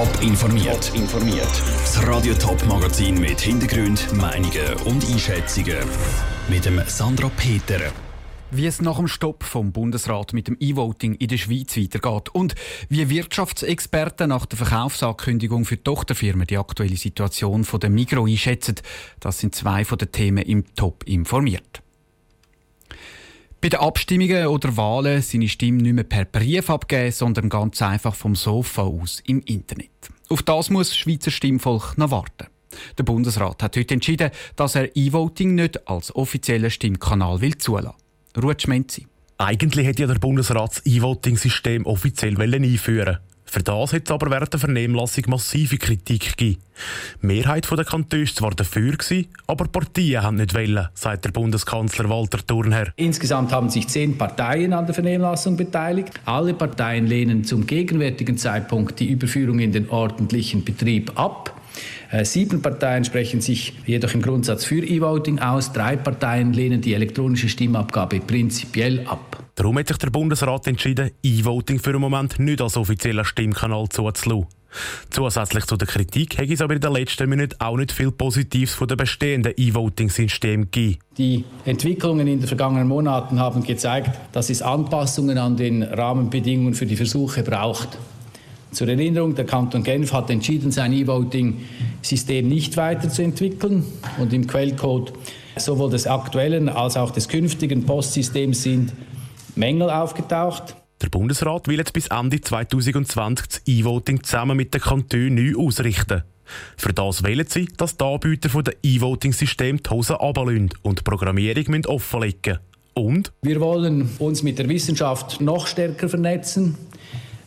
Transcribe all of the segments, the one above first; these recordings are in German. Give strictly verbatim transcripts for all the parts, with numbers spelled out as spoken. Top informiert. informiert. Das Radio Top Magazin mit Hintergrund, Meinungen und Einschätzungen mit dem Sandro Peter. Wie es nach dem Stopp vom Bundesrat mit dem E-Voting in der Schweiz weitergeht und wie Wirtschaftsexperten nach der Verkaufsankündigung für die Tochterfirmen die aktuelle Situation von der Migros einschätzen, das sind zwei von den Themen im Top informiert. Bei den Abstimmungen oder Wahlen seine Stimme nicht mehr per Brief abgeben, sondern ganz einfach vom Sofa aus im Internet. Auf das muss das Schweizer Stimmvolk noch warten. Der Bundesrat hat heute entschieden, dass er E-Voting nicht als offiziellen Stimmkanal will zulassen will. Rutschmenzi. Eigentlich hätte ja der Bundesrat das E-Voting-System offiziell einführen. Für das hat es aber während der Vernehmlassung massive Kritik gegeben. Die Mehrheit der Kantone war zwar dafür, aber Parteien haben nicht wollen, sagt der Bundeskanzler Walter Thurnherr. Insgesamt haben sich zehn Parteien an der Vernehmlassung beteiligt. Alle Parteien lehnen zum gegenwärtigen Zeitpunkt die Überführung in den ordentlichen Betrieb ab. Sieben Parteien sprechen sich jedoch im Grundsatz für E-Voting aus. Drei Parteien lehnen die elektronische Stimmabgabe prinzipiell ab. Darum hat sich der Bundesrat entschieden, E-Voting für den Moment nicht als offizieller Stimmkanal zuzulassen. Zusätzlich zu der Kritik hat es aber in den letzten Minuten auch nicht viel Positives von den bestehenden E-Voting-Systemen gegeben. Die Entwicklungen in den vergangenen Monaten haben gezeigt, dass es Anpassungen an den Rahmenbedingungen für die Versuche braucht. Zur Erinnerung, der Kanton Genf hat entschieden, sein E-Voting-System nicht weiterzuentwickeln und im Quellcode sowohl des aktuellen als auch des künftigen Postsystems sind Mängel aufgetaucht. Der Bundesrat will jetzt bis Ende zwanzig zwanzig das E-Voting zusammen mit den Kantonen neu ausrichten. Für das wählen sie, dass die Anbieter von den E-Voting-Systemen die Hosen runterlassen und die Programmierung offenlegen müssen. Und? Wir wollen uns mit der Wissenschaft noch stärker vernetzen.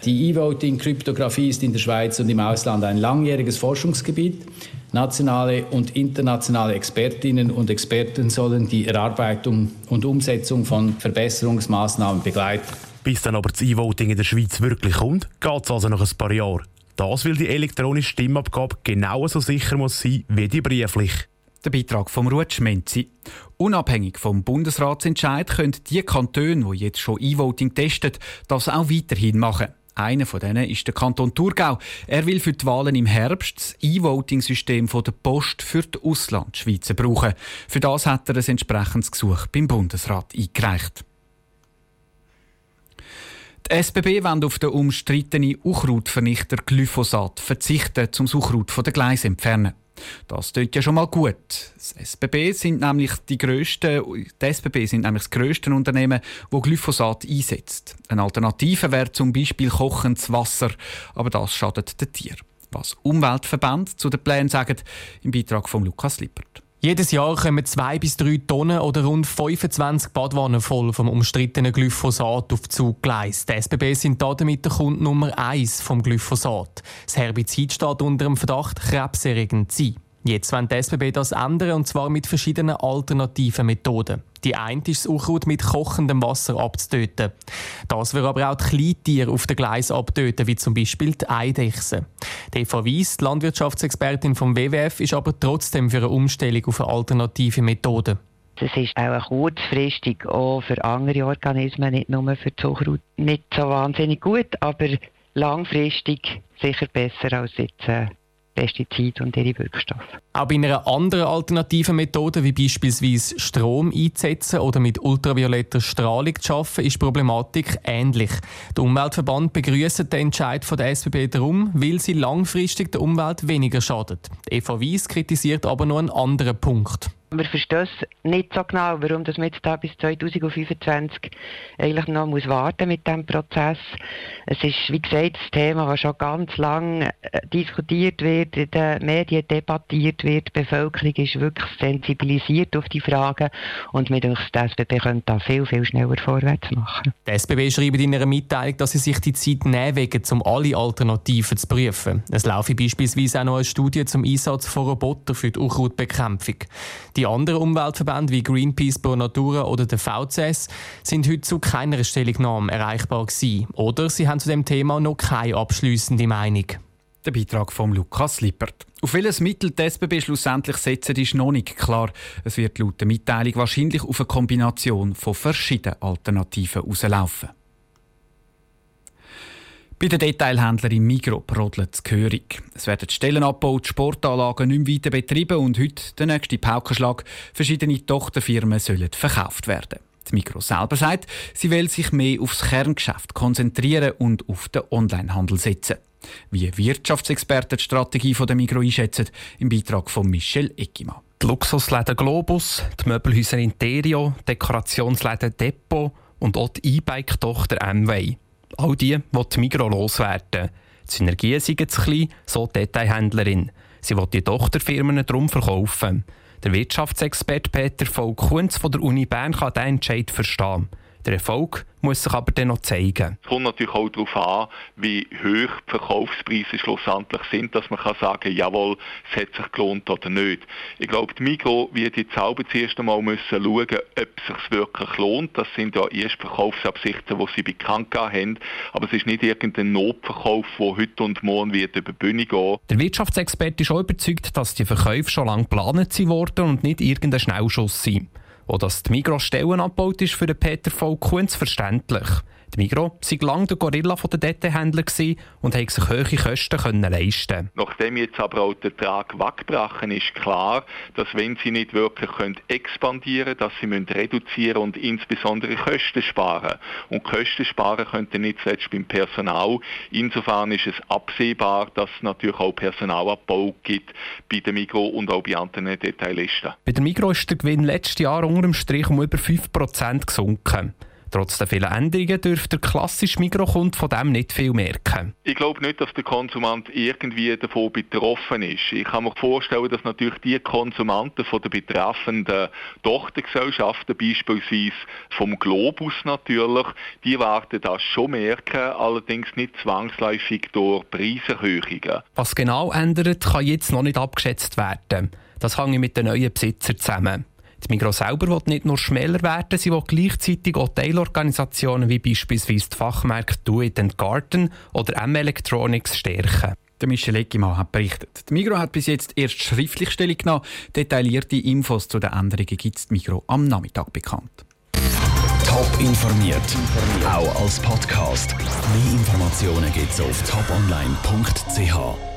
Die E-Voting-Kryptographie ist in der Schweiz und im Ausland ein langjähriges Forschungsgebiet. Nationale und internationale Expertinnen und Experten sollen die Erarbeitung und Umsetzung von Verbesserungsmaßnahmen begleiten. Bis dann aber das E-Voting in der Schweiz wirklich kommt, geht es also noch ein paar Jahre. Das, weil die elektronische Stimmabgabe genauso sicher muss sein wie die briefliche. Der Beitrag von Rutschmenzi. Unabhängig vom Bundesratsentscheid können die Kantone, die jetzt schon E-Voting testen, das auch weiterhin machen. Einer von denen ist der Kanton Thurgau. Er will für die Wahlen im Herbst das E-Voting-System von der Post für die Auslandschweizer brauchen. Für das hat er ein entsprechendes Gesuch beim Bundesrat eingereicht. Die S B B wollen auf den umstrittenen Unkrautvernichter Glyphosat verzichten, um das Unkraut von den Gleisen zu entfernen. Das klingt ja schon mal gut. Die S B B sind nämlich, die grössten, die S B B sind nämlich das grösste Unternehmen, das Glyphosat einsetzt. Eine Alternative wäre zum Beispiel kochendes Wasser, aber das schadet den Tieren. Was Umweltverbände zu den Plänen sagen, im Beitrag von Lukas Lippert. Jedes Jahr kommen zwei bis drei Tonnen oder rund fünfundzwanzig Badwannen voll vom umstrittenen Glyphosat auf die Zuggleise. Die S B B sind damit der Kunde Nummer eins vom Glyphosat. Das Herbizid steht unter dem Verdacht, krebserregend zu sein. Jetzt wollen die S B B das ändern, und zwar mit verschiedenen alternativen Methoden. Die eine ist, das Unkraut mit kochendem Wasser abzutöten. Das wird aber auch die Kleintiere auf den Gleisen abtöten, wie zum Beispiel die Eidechse. Die Eva Weiss, die Landwirtschaftsexpertin vom W W F, ist aber trotzdem für eine Umstellung auf eine alternative Methode. Es ist auch kurzfristig auch für andere Organismen, nicht nur für das Unkraut, nicht so wahnsinnig gut, aber langfristig sicher besser als jetzt äh Pestizide und ihre Wirkstoffe. Auch bei einer anderen alternativen Methode, wie beispielsweise Strom einzusetzen oder mit ultravioletter Strahlung zu arbeiten, ist die Problematik ähnlich. Der Umweltverband begrüßt den Entscheid von der S B B darum, weil sie langfristig der Umwelt weniger schadet. Die Eva Weiss kritisiert aber noch einen anderen Punkt. Wir verstehen nicht so genau, warum man jetzt da bis zwanzig fünfundzwanzig eigentlich noch warten muss mit diesem Prozess. Es ist, wie gesagt, das Thema, das schon ganz lange diskutiert wird, in den Medien debattiert wird. Die Bevölkerung ist wirklich sensibilisiert auf die Fragen, und mit uns die S B B können da viel, viel schneller vorwärts machen. Die S B B schreibt in ihrer Mitteilung, dass sie sich die Zeit nehmen wollen, um alle Alternativen zu prüfen. Es laufe beispielsweise auch noch eine Studie zum Einsatz von Robotern für die Unkrautbekämpfung. Die Die anderen Umweltverbände wie Greenpeace, Pro Natura oder der V C S sind heute zu keiner Stellungnahme erreichbar gewesen. Oder sie haben zu dem Thema noch keine abschliessende Meinung. Der Beitrag von Lukas Lippert. Auf welches Mittel die S B B schlussendlich setzt, ist noch nicht klar. Es wird laut der Mitteilung wahrscheinlich auf eine Kombination von verschiedenen Alternativen rauslaufen. Bei den Detailhändlern Migros brodelt es gehörig. Es werden Stellen abgebaut, Sportanlagen nicht mehr weiter betrieben und heute der nächste Paukenschlag. Verschiedene Tochterfirmen sollen verkauft werden. Die Migros selber sagt, sie will sich mehr aufs Kerngeschäft konzentrieren und auf den Onlinehandel setzen. Wie Wirtschaftsexperten die Strategie der Migros einschätzen, im Beitrag von Michel Eggemann. Die Luxusläden Globus, die Möbelhäuser Interio, Dekorationsläden Depot und auch die E-Bike-Tochter M-Way. All die will die Migros loswerden. Die Synergien sind zu klein, so die Detailhändlerin. Sie will die Tochterfirmen darum verkaufen. Der Wirtschaftsexperte Peter V. Kunz von der Uni Bern kann diesen Entscheid verstehen. Der Erfolg muss sich aber dann noch zeigen. Es kommt natürlich auch darauf an, wie hoch die Verkaufspreise schlussendlich sind, dass man kann sagen, jawohl, es hat sich gelohnt oder nicht. Ich glaube, die Migros wird jetzt selber zuerst einmal müssen schauen, ob es sich wirklich lohnt. Das sind ja erst Verkaufsabsichten, die sie bekannt haben. Aber es ist nicht irgendein Notverkauf, der heute und morgen wird über die Bühne gehen. Der Wirtschaftsexperte ist auch überzeugt, dass die Verkäufe schon lange geplant wurden und nicht irgendein Schnellschuss sind. Auch dass die Migros Stellen abgebaut ist, für den Peter V. Kunz verständlich. Die Migros war lange der Gorilla der Detailhändler und konnte sich hohe Kosten leisten. Nachdem jetzt aber auch der Ertrag weggebrochen ist, klar, dass wenn sie nicht wirklich expandieren können, dass sie reduzieren und insbesondere Kosten sparen. Und Kosten sparen könnt ihr nicht zuletzt beim Personal. Insofern ist es absehbar, dass es natürlich auch Personalabbau gibt bei der Migros und auch bei anderen Detailisten. Bei der Migros ist der Gewinn letztes Jahr unter dem Strich um über fünf Prozent gesunken. Trotz der vielen Änderungen dürfte der klassische Migros-Kunde von dem nicht viel merken. Ich glaube nicht, dass der Konsument irgendwie davon betroffen ist. Ich kann mir vorstellen, dass natürlich die Konsumenten von der betreffenden Tochtergesellschaften, beispielsweise vom Globus natürlich, die werden das schon merken, allerdings nicht zwangsläufig durch Preiserhöhungen. Was genau ändert, kann jetzt noch nicht abgeschätzt werden. Das hängt mit den neuen Besitzern zusammen. Die Migros selber will nicht nur schmäler werden, sie will gleichzeitig auch Teilorganisationen wie beispielsweise die Fachmärkte Do It Garden oder M-Electronics stärken. Der Michel Eggemann hat berichtet. Die Migros hat bis jetzt erst schriftlich Stellung genommen. Detaillierte Infos zu den Änderungen gibt es die Migros am Nachmittag bekannt. Top informiert, auch als Podcast. Mehr Informationen gibt es auf top online punkt c h.